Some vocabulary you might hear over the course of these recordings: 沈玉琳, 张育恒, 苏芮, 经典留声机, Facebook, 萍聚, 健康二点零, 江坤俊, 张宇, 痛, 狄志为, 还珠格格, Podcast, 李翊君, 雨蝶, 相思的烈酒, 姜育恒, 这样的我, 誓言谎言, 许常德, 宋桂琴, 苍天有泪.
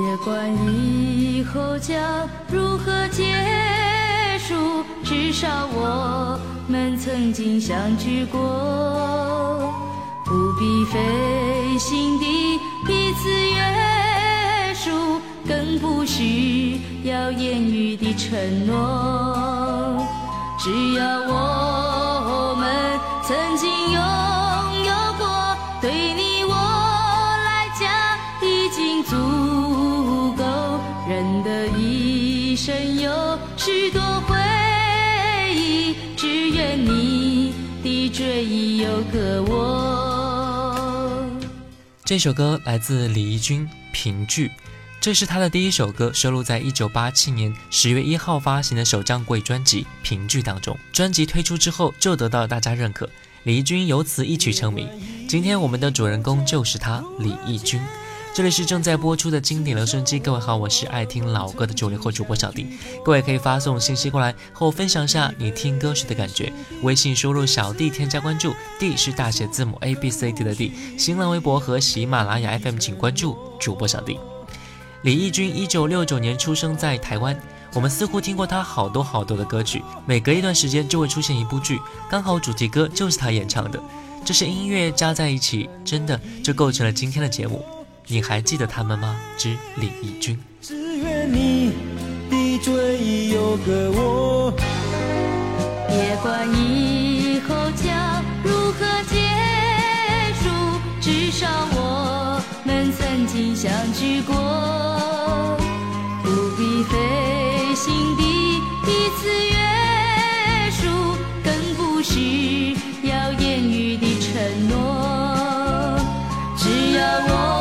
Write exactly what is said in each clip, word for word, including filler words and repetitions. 别管以后将如何结束，至少我们曾经相聚过，不必费心地彼此约束，更不需要言语的承诺，只要我们曾经拥有过，对你我来讲已经足够。人的一生有许多回忆，只愿你的追忆有个我。这首歌来自李翊君《萍聚》，这是他的第一首歌，收录在一九八七年十月一号发行的首张国语专辑《萍聚》当中。专辑推出之后就得到了大家认可，李翊君由此一曲成名。今天我们的主人公就是他，李翊君。这里是正在播出的经典留声机，各位好，我是爱听老歌的九零后主播小弟。各位可以发送信息过来和我分享一下你听歌时的感觉，微信输入小弟添加关注， D 是大写字母 A B C D 的 D。 新浪微博和喜马拉雅 F M 请关注主播小弟。李翊君一九六九年出生在台湾，我们似乎听过他好多好多的歌曲，每隔一段时间就会出现一部剧，刚好主题歌就是他演唱的，这些音乐加在一起，真的就构成了今天的节目。你还记得他们吗？之李翊君。只愿你的追忆有个我，别管以后将如何结束，至少我们曾经相聚过，不必费心地彼此约束，更不需要言语的承诺，只要我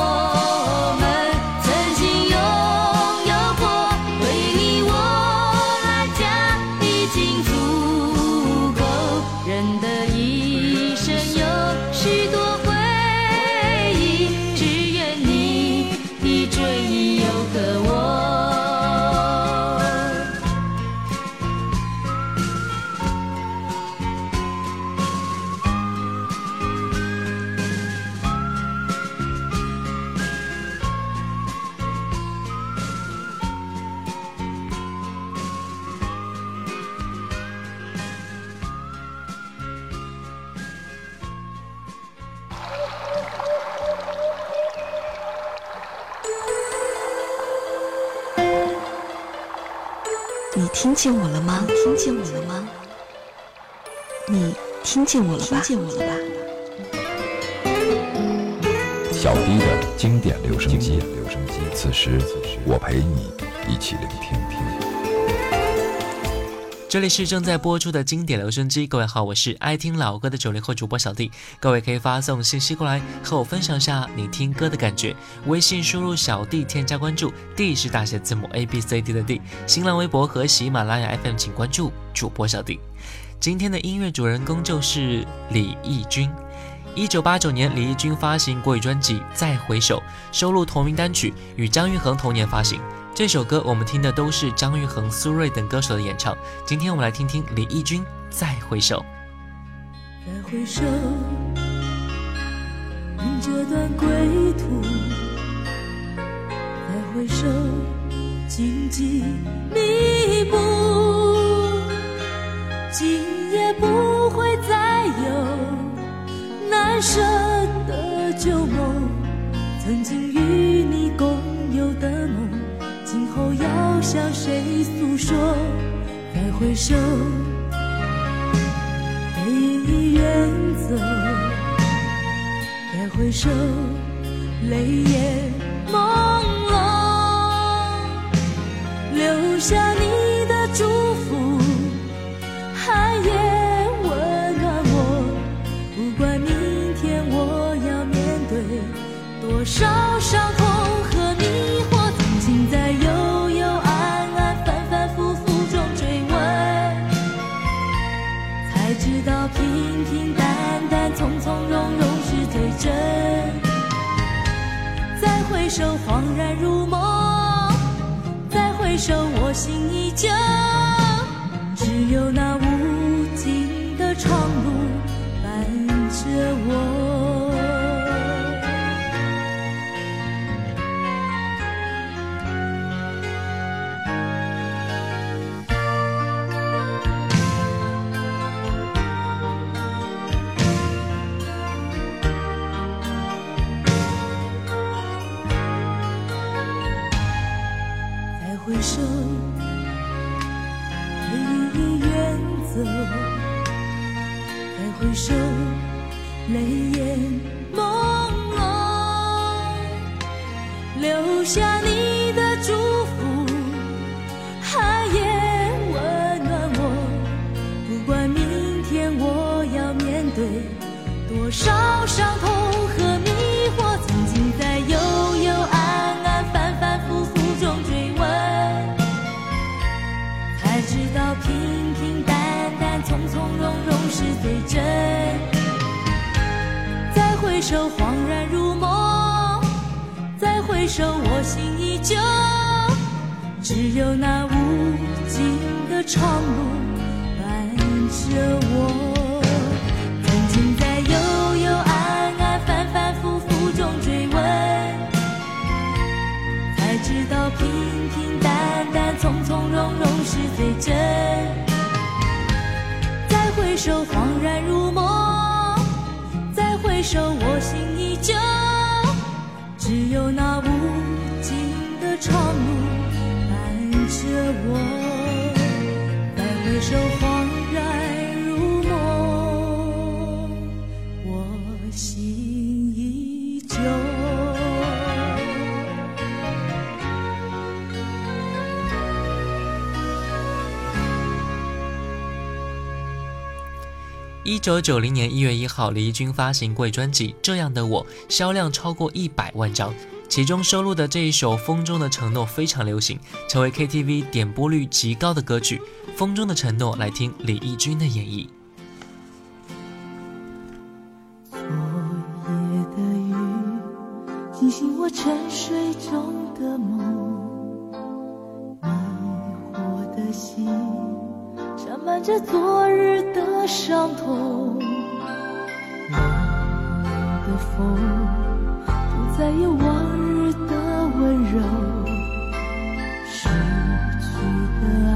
听见我了吗？听见我了吗？你听见我了吧？听见我了吧？小 D 的经典留声机，此时我陪你一起聆听听。这里是正在播出的经典留声机，各位好，我是爱听老歌的九零后主播小 D。各位可以发送信息过来和我分享一下你听歌的感觉，微信输入小 D 添加关注， D 是大写字母 A B C D 的 D。 新浪微博和喜马拉雅 F M 请关注主播小 D。 今天的音乐主人公就是李翊君。一九八九年李翊君发行国语专辑《再回首》，收录同名单曲，与张育恒同年发行。这首歌我们听的都是张育恒、苏芮等歌手的演唱，今天我们来听听李翊君《再回首》。再回首，你这段归途，再回首，荆棘密布，今夜不会再有难舍的旧梦，曾经与你共有的梦，今后要向谁诉说？再回首，背影已远走，再回首，泪眼朦胧，留下你的祝福，寒夜温暖我，不管明天我要面对多少伤痛和迷惑，曾经在幽幽暗暗反反复复中追问，才知道平平淡淡从从容容是最真。再回首恍然如梦，再回首我心依旧，只有那无尽的长路伴着我。生回忆远走，再回首泪眼朦胧，留下你的祝福，寒夜温暖我。不管明天我要面对多少伤痛和迷惑，曾经在悠悠暗暗反反复复中追问，才知道平平淡淡从从容容是最真。再回首恍然如梦，再回首我心依旧，只有那无尽的长路伴着我。曾经在幽幽暗暗反反复复中追问，才知道平平淡淡从从容容是最真。再回首恍然如梦，回首我心依旧，只有那无尽的长路伴着我。再回首恍然如梦，我心依旧。一九九零年一月一号，李翊君发行贵专辑《这样的我》，销量超过一百万张，其中收录的这一首《风中的承诺》非常流行，成为 K T V 点播率极高的歌曲。《风中的承诺》，来听李翊君的演绎。昨夜的雨惊醒我沉睡中的梦，迷惑的心沾满着昨日的伤痛，冷冷的风不再有往日的温柔，失去的爱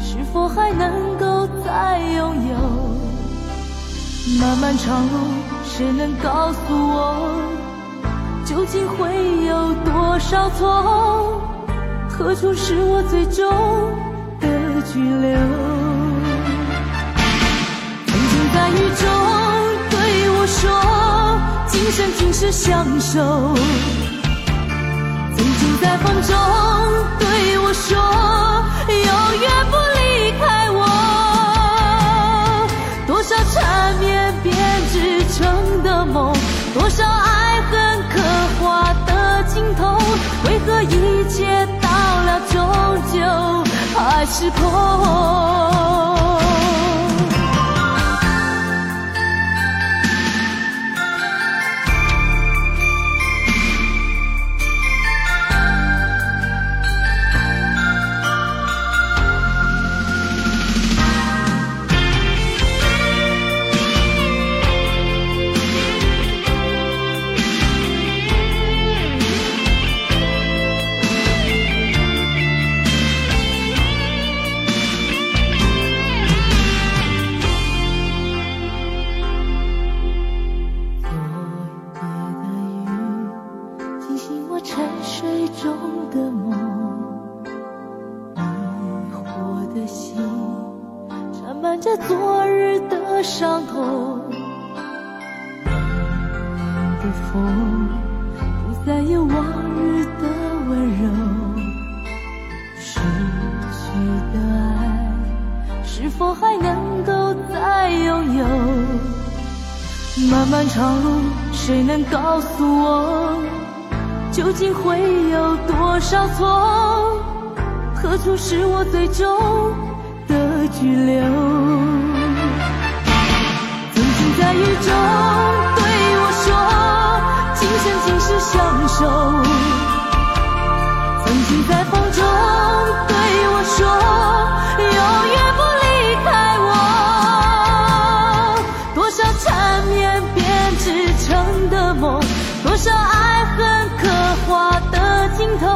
是否还能够再拥有？漫漫长路，谁能告诉我，究竟会有多少错？何处是我最终拘留？曾经在雨中对我说，今生今世相守。曾经在风中对我说，永远不离开我。多少缠绵编织成的梦，多少爱恨刻画的镜头，为何一切到了终究还是空？长路，谁能告诉我，究竟会有多少错？何处是我最终的拘留？曾经在雨中对我说，今生今世相守。曾经在风中对我说，永远不离开我。多少缠绵别织成的梦，多少爱恨刻画的镜头，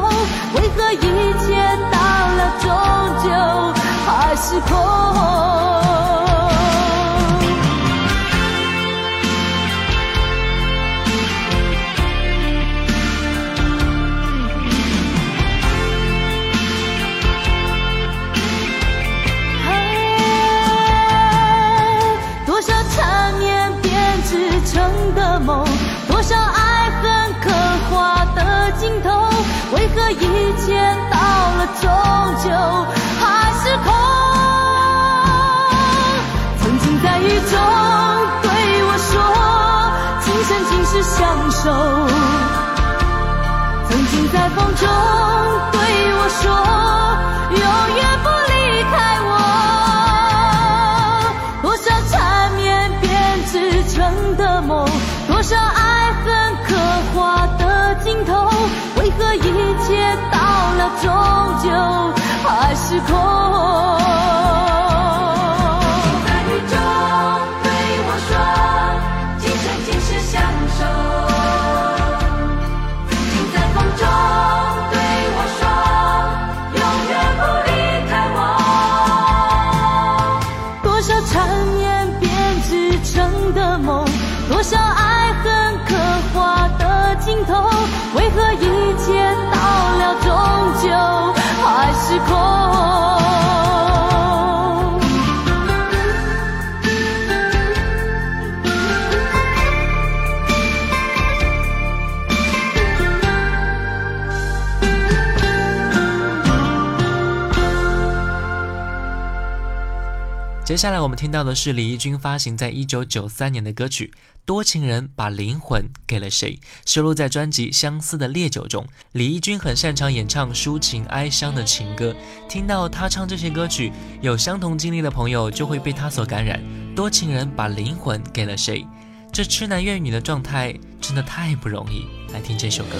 为何一切到了终究还是空？上爱恨刻画的尽头，为何以前到了终究还是空？曾经在雨中对我说，今生今世相守。曾经在风中对我说，永远不离开我。多少缠绵编织成的梦，多少爱恨刻画的尽头，为何一切到了终究还是空？在雨中对我说，今生今世相守。曾经在风中对我说，永远不离开我。多少缠绵编织成的梦，多少爱尽头，为何一切到了终究还是空？接下来我们听到的是李翊君发行在一九九三年的歌曲多情人把灵魂给了谁，收录在专辑《相思的烈酒》中。李翊君很擅长演唱抒情哀伤的情歌，听到他唱这些歌曲，有相同经历的朋友就会被他所感染。多情人把灵魂给了谁，这痴男怨女的状态真的太不容易。来听这首歌。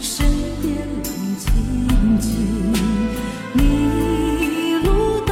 身边冷清清，迷路的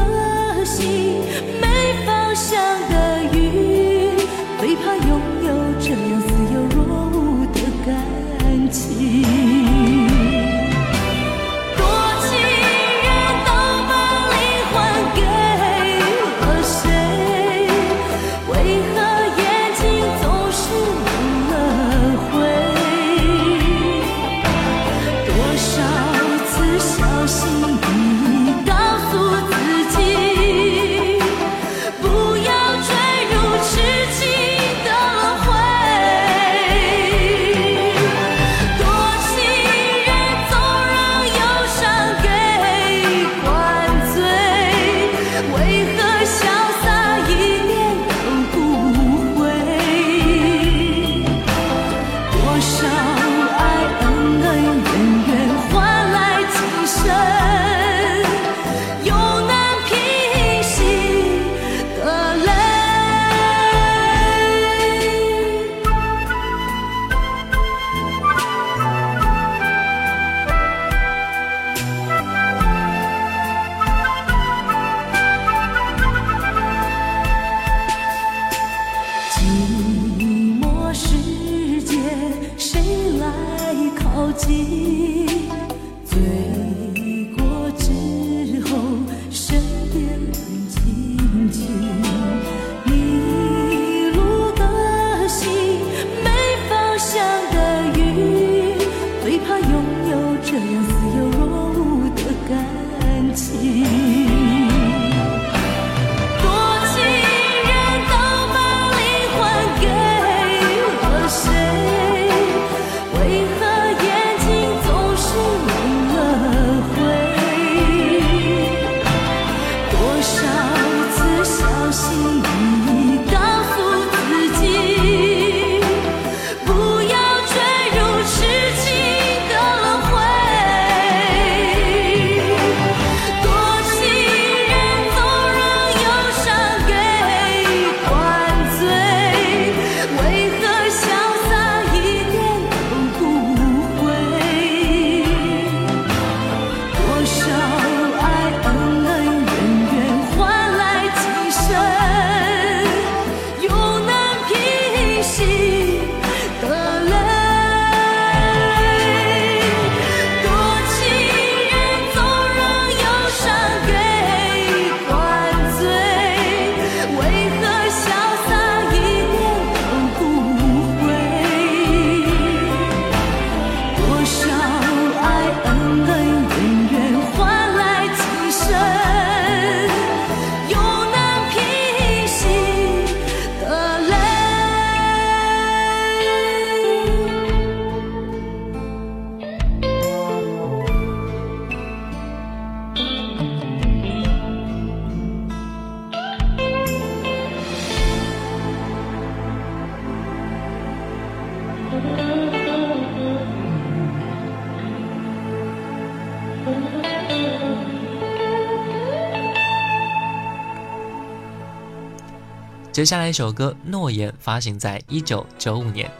接下来一首歌《诺言》发行在一九九五年。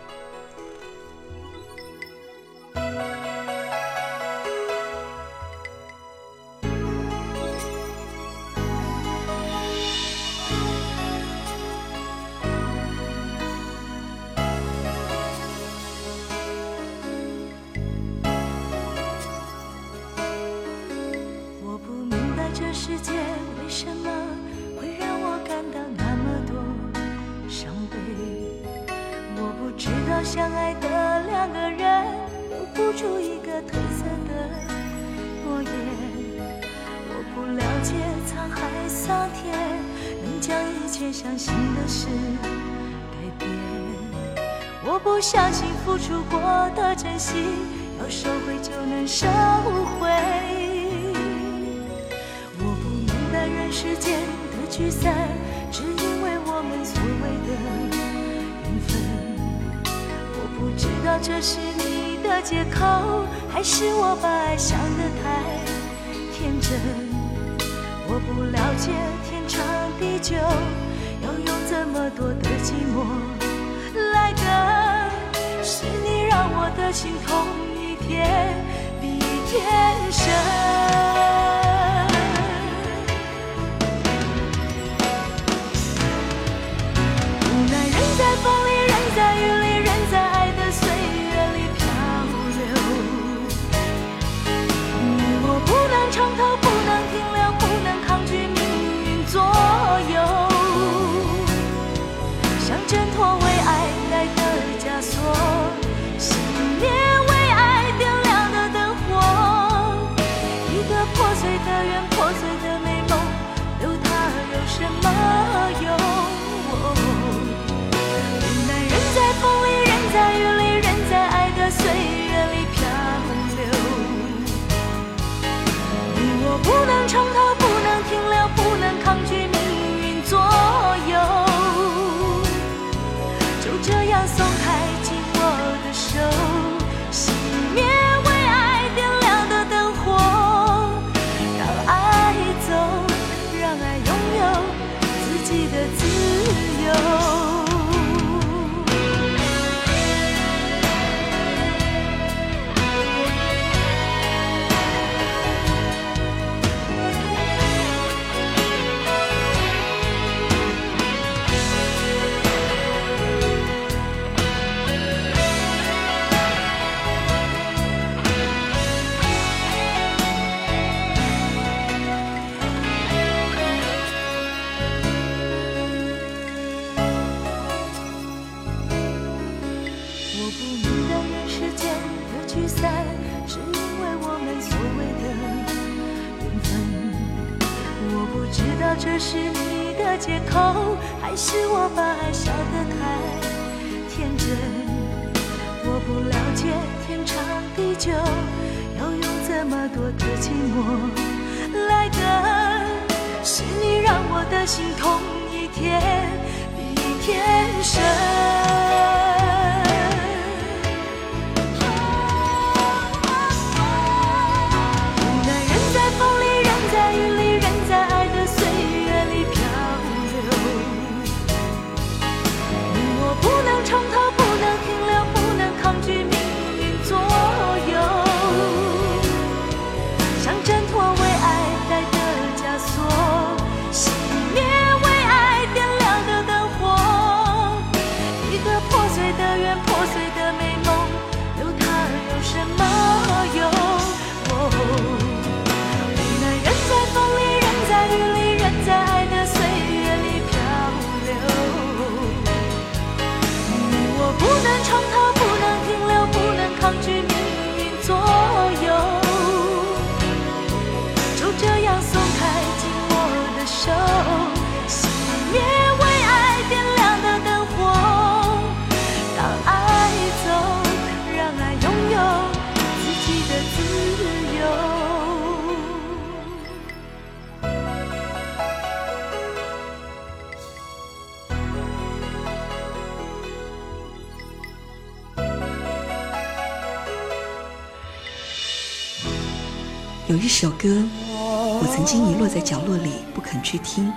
有一首歌，我曾经遗落在角落里不肯去听，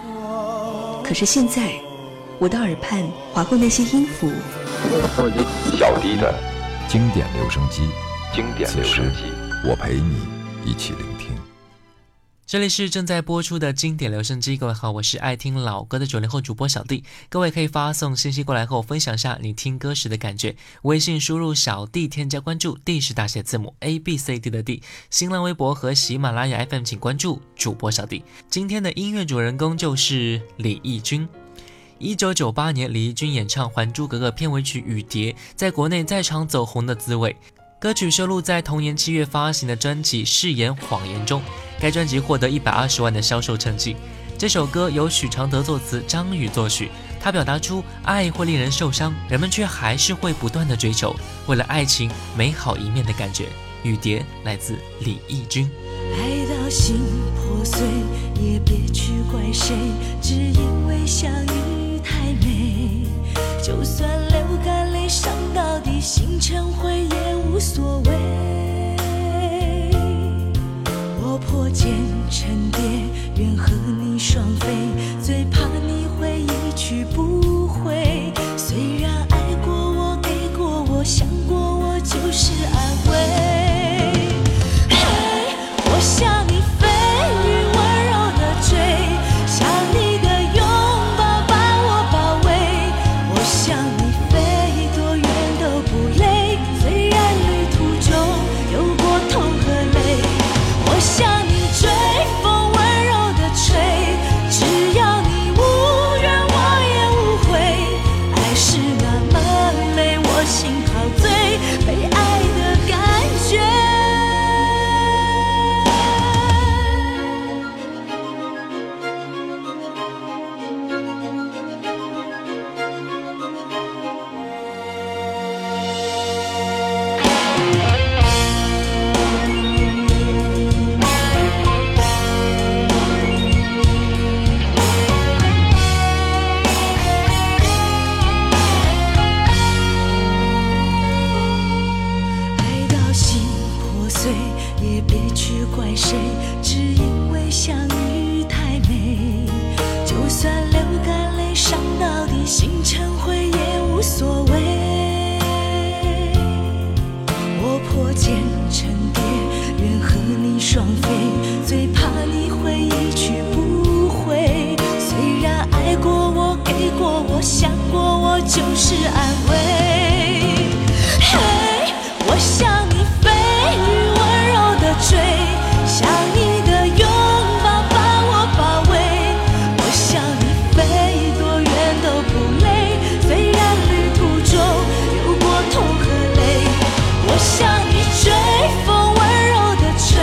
可是现在舞到耳畔，划过那些音符。小滴的经典留声机，经典留声机，我陪你一起聆听。这里是正在播出的经典留声机，各位好，我是爱听老歌的九零后主播小弟。各位可以发送信息过来后分享下你听歌时的感觉。微信输入小弟添加关注， D 是大写字母 A B C D 的 D。 新浪微博和喜马拉雅 F M 请关注主播小弟。今天的音乐主人公就是李翊君。一九九八年李翊君演唱《还珠格格》片尾曲《雨蝶》，在国内再尝走红的滋味。歌曲收录在同年七月发行的专辑《誓言谎言》中，该专辑获得一百二十万的销售成绩。这首歌由许常德作词，张宇作曲，他表达出爱会令人受伤，人们却还是会不断的追求，为了爱情美好一面的感觉。《雨蝶》来自李翊君。爱到心破碎，也别去怪谁，只因为相遇太美。就算流干泪，伤到底，心成灰也无所谓。我破茧成蝶，愿和你双飞，最怕你会一去不回。虽然爱过我，给过我，想过我，就是安慰。向你飞，雨温柔的追，想你的拥抱把我包围。我向你飞，多远都不累，虽然旅途中有过痛和泪。我向你追，风温柔的吹，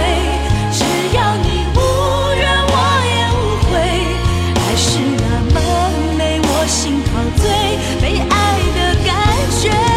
只要你无怨我也无悔。爱是那么美，我心陶醉，被爱的感觉。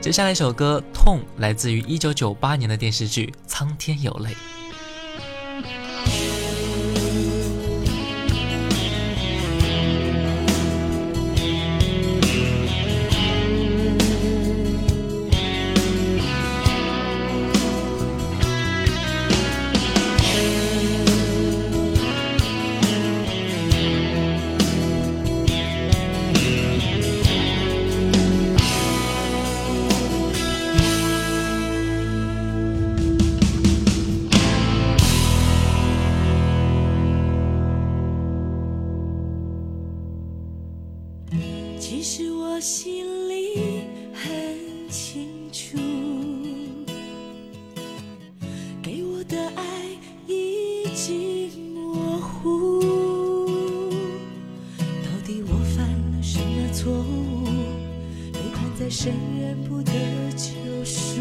接下来一首歌《痛》来自于一九九八年的电视剧《苍天有泪》。在谁人不得救赎，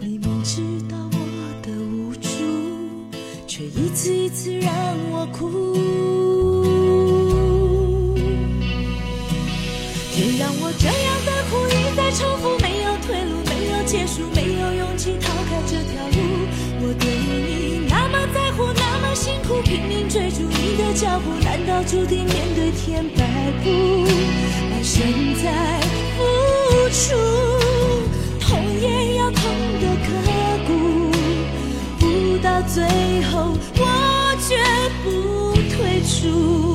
你明知道我的无助，却一次一次让我哭，也让我这样的苦一再重复，没有退路，没有结束，没有勇气逃开这条路。我对你那么在乎，那么辛苦，拼命追逐你的脚步，难道注定面对天摆布？爱身在付出，痛也要痛得刻骨，不到最后我绝不退出。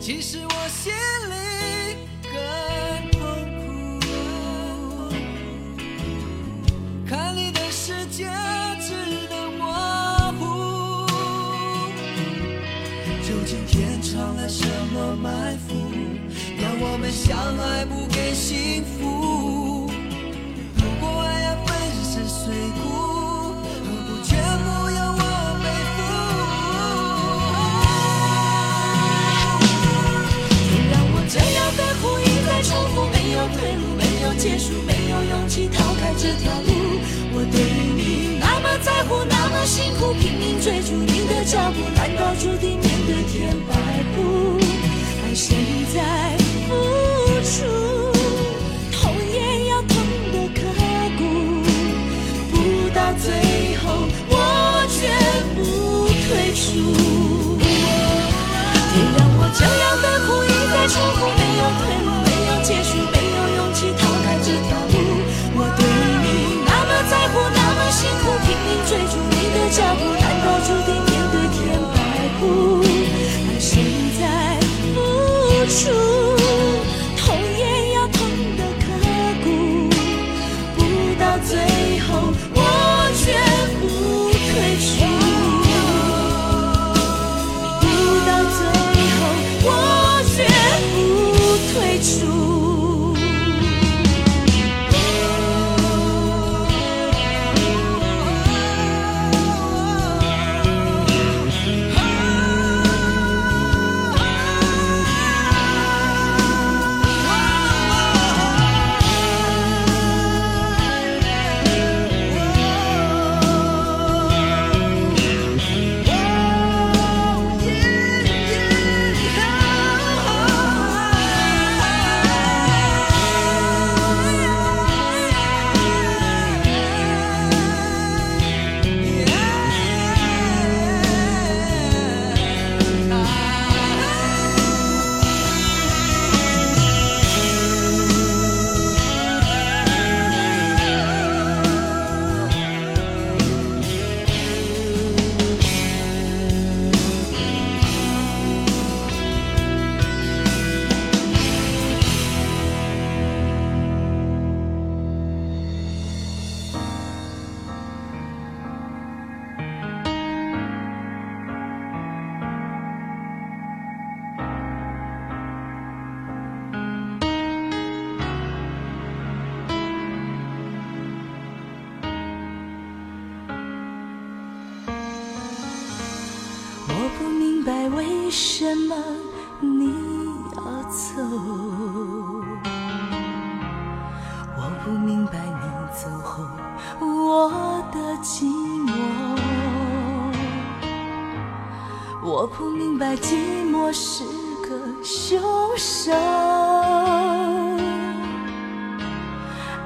其实我心里更痛苦，看你的世界只能模糊，究竟天藏了什么埋伏，让我们相爱不给幸福？如果爱要粉身碎骨，退路没有结束，没有勇气逃开这条路。我对你那么在乎，那么辛苦，拼命追逐你的脚步，难道注定面对天摆布？爱身在付出，痛也要痛得刻骨，不到最后我绝不退出。别让我这样的苦一再重复，没有退路，没有结束，追逐你的脚步，难道注定面对天摆布？爱身在付出，痛也要痛得刻骨，不到最后我绝不退出，不到最后我绝不退出。为什么你要走？我不明白你走后我的寂寞，我不明白寂寞是个凶手，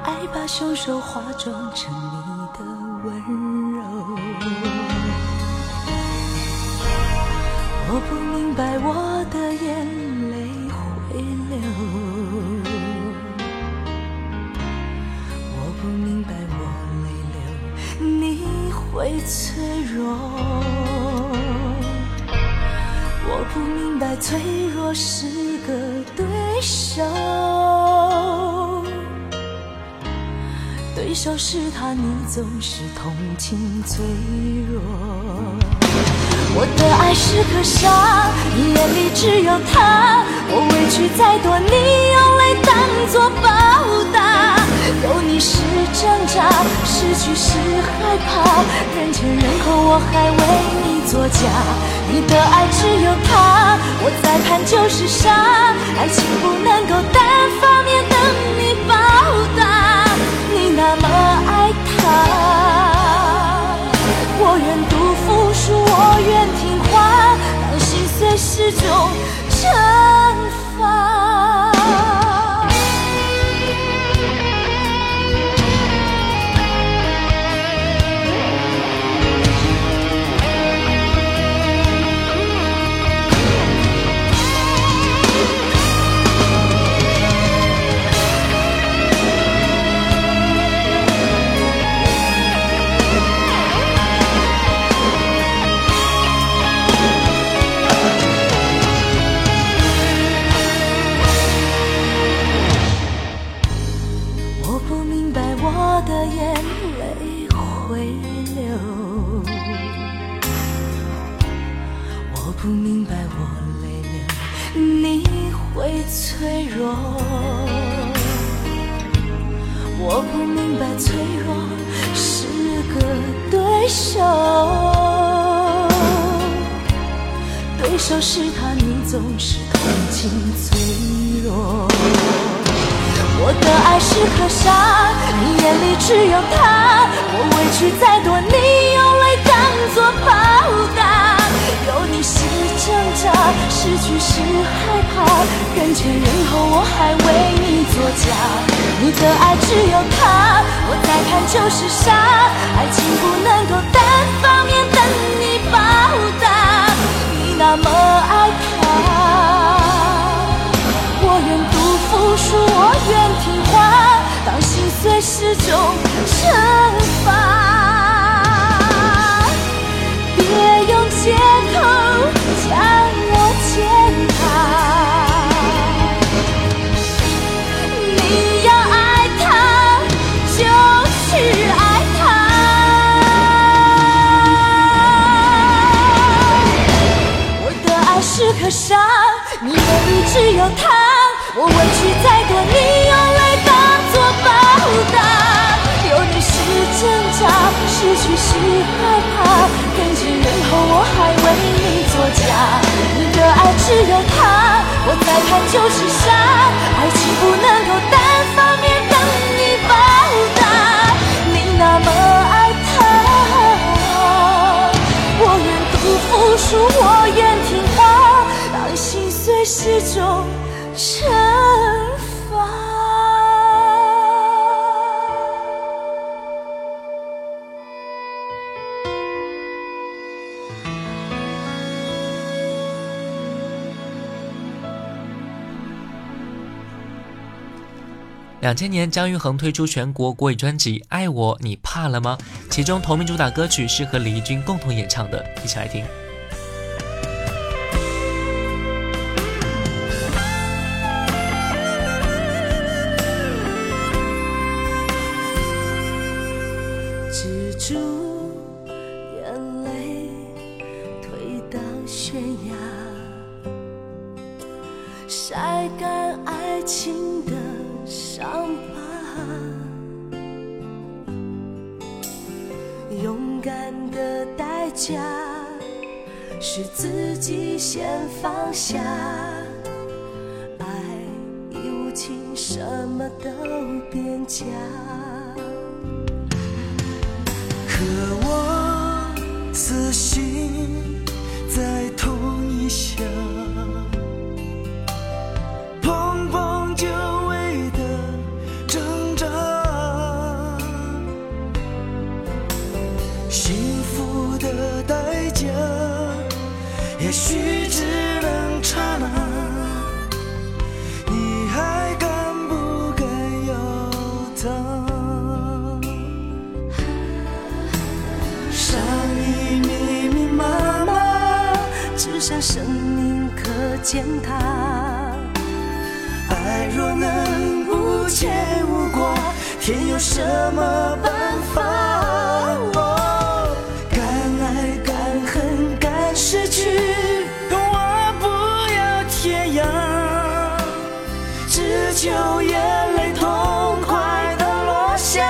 爱把凶手化妆成你的温柔。我不明白我的眼泪会流，我不明白我泪流你会脆弱。来脆弱是个对手，对手是他，你总是同情脆弱。我的爱是颗沙，你眼里只有他，我委屈再多，你用泪当作报答。有你是挣扎，失去是害怕，人前人后我还为你作假。你的爱只有他，我再看就是傻，爱情不能够单方面等你报答。你那么爱他，我愿不服输，我愿听话，当心碎是种惩罚。我不明白脆弱是个对手，对手是他，你总是同情脆弱。我的爱是颗沙，你眼里只有他，我委屈再多，你用泪当作报答。有你是挣扎，失去是害怕，人前人后我还为你作假。你的爱只有他，我再看就是傻，爱情不能够单方面等你报答。你那么爱他，我愿不服输，我愿听话，当心碎是种惩罚。别用借口将我践踏，你要爱他就去爱他。我的爱是颗沙，你眼里只有他，我委屈再多，你用泪当作报答。有你是挣扎，失去是害怕，人前人后我还为你作假。你的爱只有他，我再看就是傻，爱情不能够单方面等你报答。你那么爱他，我愿不服输，我愿听话，当心碎是种惩罚。两千年，姜育恒推出全国国语专辑《爱我你怕了吗》，其中同名主打歌曲是和李翊君共同演唱的，一起来听。止住眼泪，推到悬崖，晒干爱情的伤疤，勇敢的代价是自己先放下。爱已无情，什么都变假。可我死心再痛一下，碰碰就为的挣扎，幸福的代价也许只能刹那，你还敢不敢要他？伤你密密麻麻，只想生命见他。爱若能无牵无挂，天有什么办法？哦，敢爱敢恨敢失去，我不要天涯，只求眼泪痛快地落下。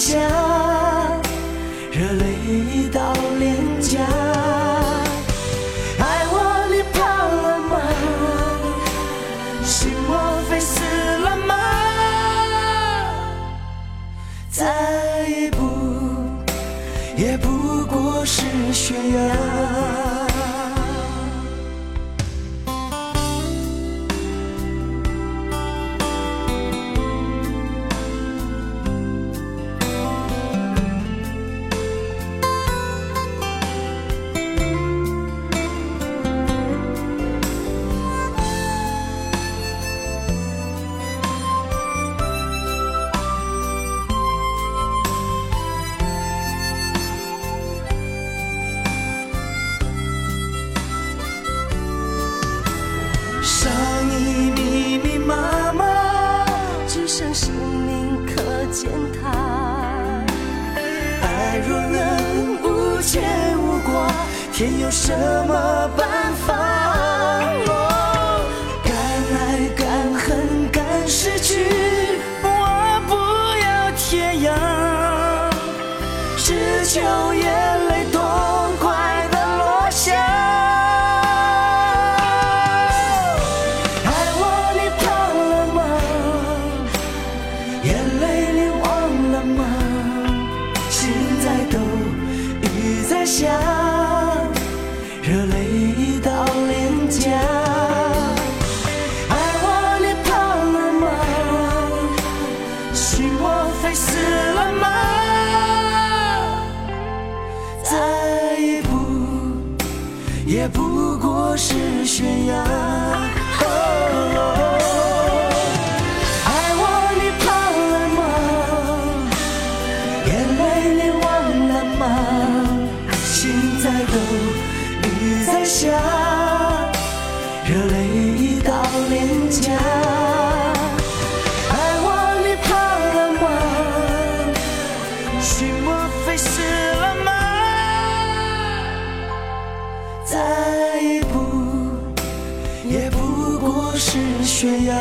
下热泪已到脸颊，爱我你怕了吗？心莫非死了吗？再不也不过是悬崖。天有什么办法？哦，敢爱敢恨敢失去，我不要天涯，只求眼泪痛快地落下。爱我你怕了吗？眼泪你忘了吗？心在抖，雨在下。是悬崖，哦哦哦，爱我你怕了吗？眼泪你忘了吗？心在抖，雨在下，热泪已到脸颊。爱我你怕了吗？心莫非死了吗？在是悬崖。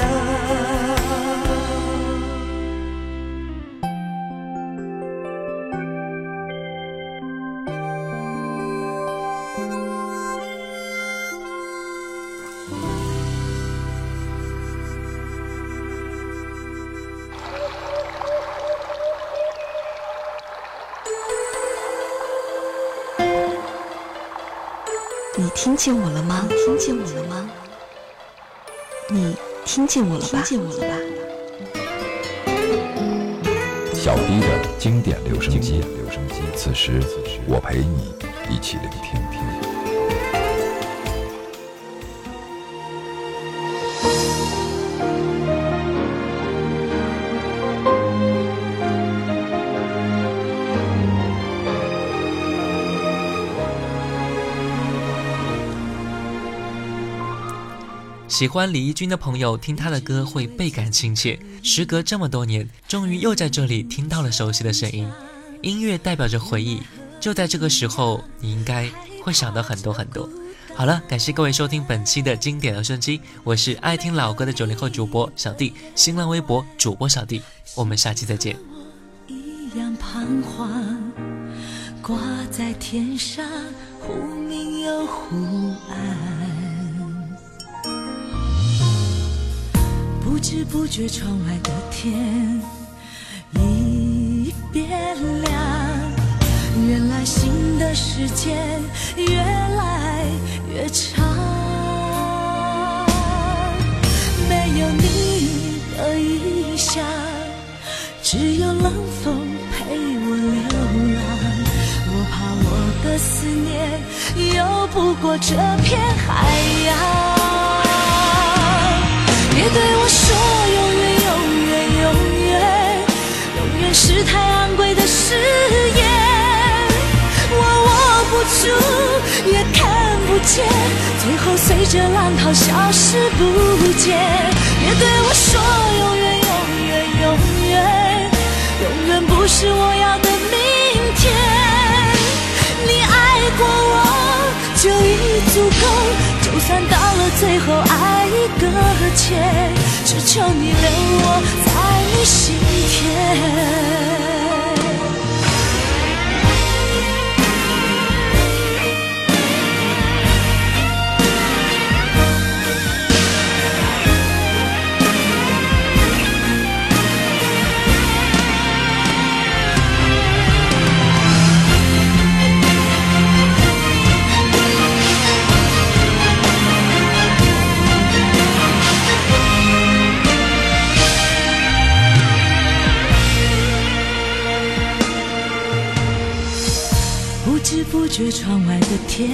你听见我了吗？听见我了吗？你听见我了吧？听见我了吧？小 D 的经典留声机，此时我陪你一起聆听。喜欢李翊君的朋友听他的歌会倍感亲切，时隔这么多年，终于又在这里听到了熟悉的声音。音乐代表着回忆，就在这个时候，你应该会想到很多很多。好了，感谢各位收听本期的经典留声机，我是爱听老歌的九零后主播小弟，新浪微博主播小弟，我们下期再见。一样彷徨，挂在天上，忽明又忽暗，不知不觉窗外的天已变亮，原来新的时间越来越长，没有你的异乡，只有冷风陪我流浪，我怕我的思念游不过这片海洋，别对我说人是太昂贵的誓言，我握不住也看不见，最后随着浪涛消失不见。别对我说永远永远永远，永远不是我要的明天。你爱过我就已足够，就算到了最后爱一个欠，只求你留我在你心田。不知不觉，窗外的天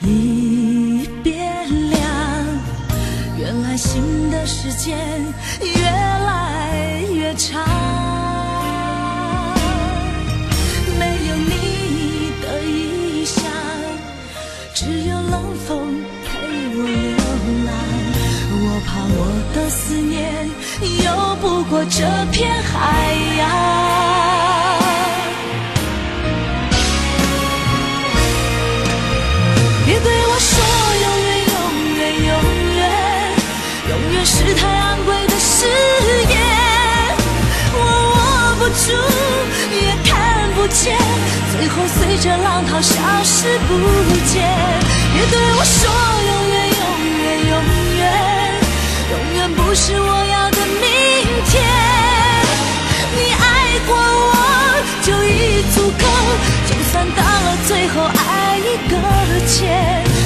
已变亮。原来心的时间越来越长，没有你的异乡，只有冷风陪我流浪。我怕我的思念游不过这片海洋。别对我说永远永远永远，永远是太昂贵的誓言，我握不住也看不见，最后随着浪涛消失不见。别对我说永远永远永远，永远不是我要的明天。你爱过我就已足够，就算到了最后爱一个，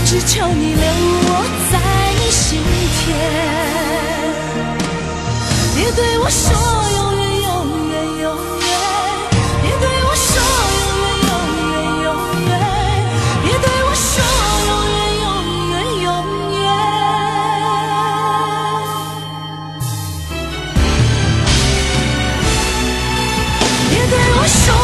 只求你留我在你心田。别对我说永远永远永远，别对我说永远永远永远，别对我说永远永远永远，别对我说。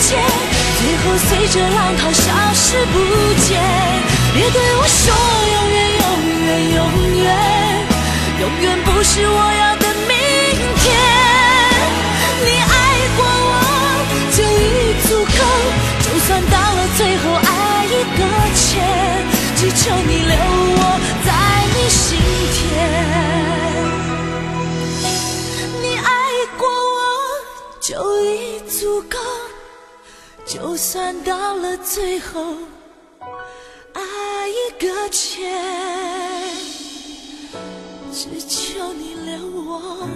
最后随着浪涛消失不见。别对我说永远永远永远，永远不是我要的明天。你爱过我就已足够，就算到了最后爱一个欠，只求你留我在你心田。你爱过我就已足够，就算到了最后爱一个欠，只求你留我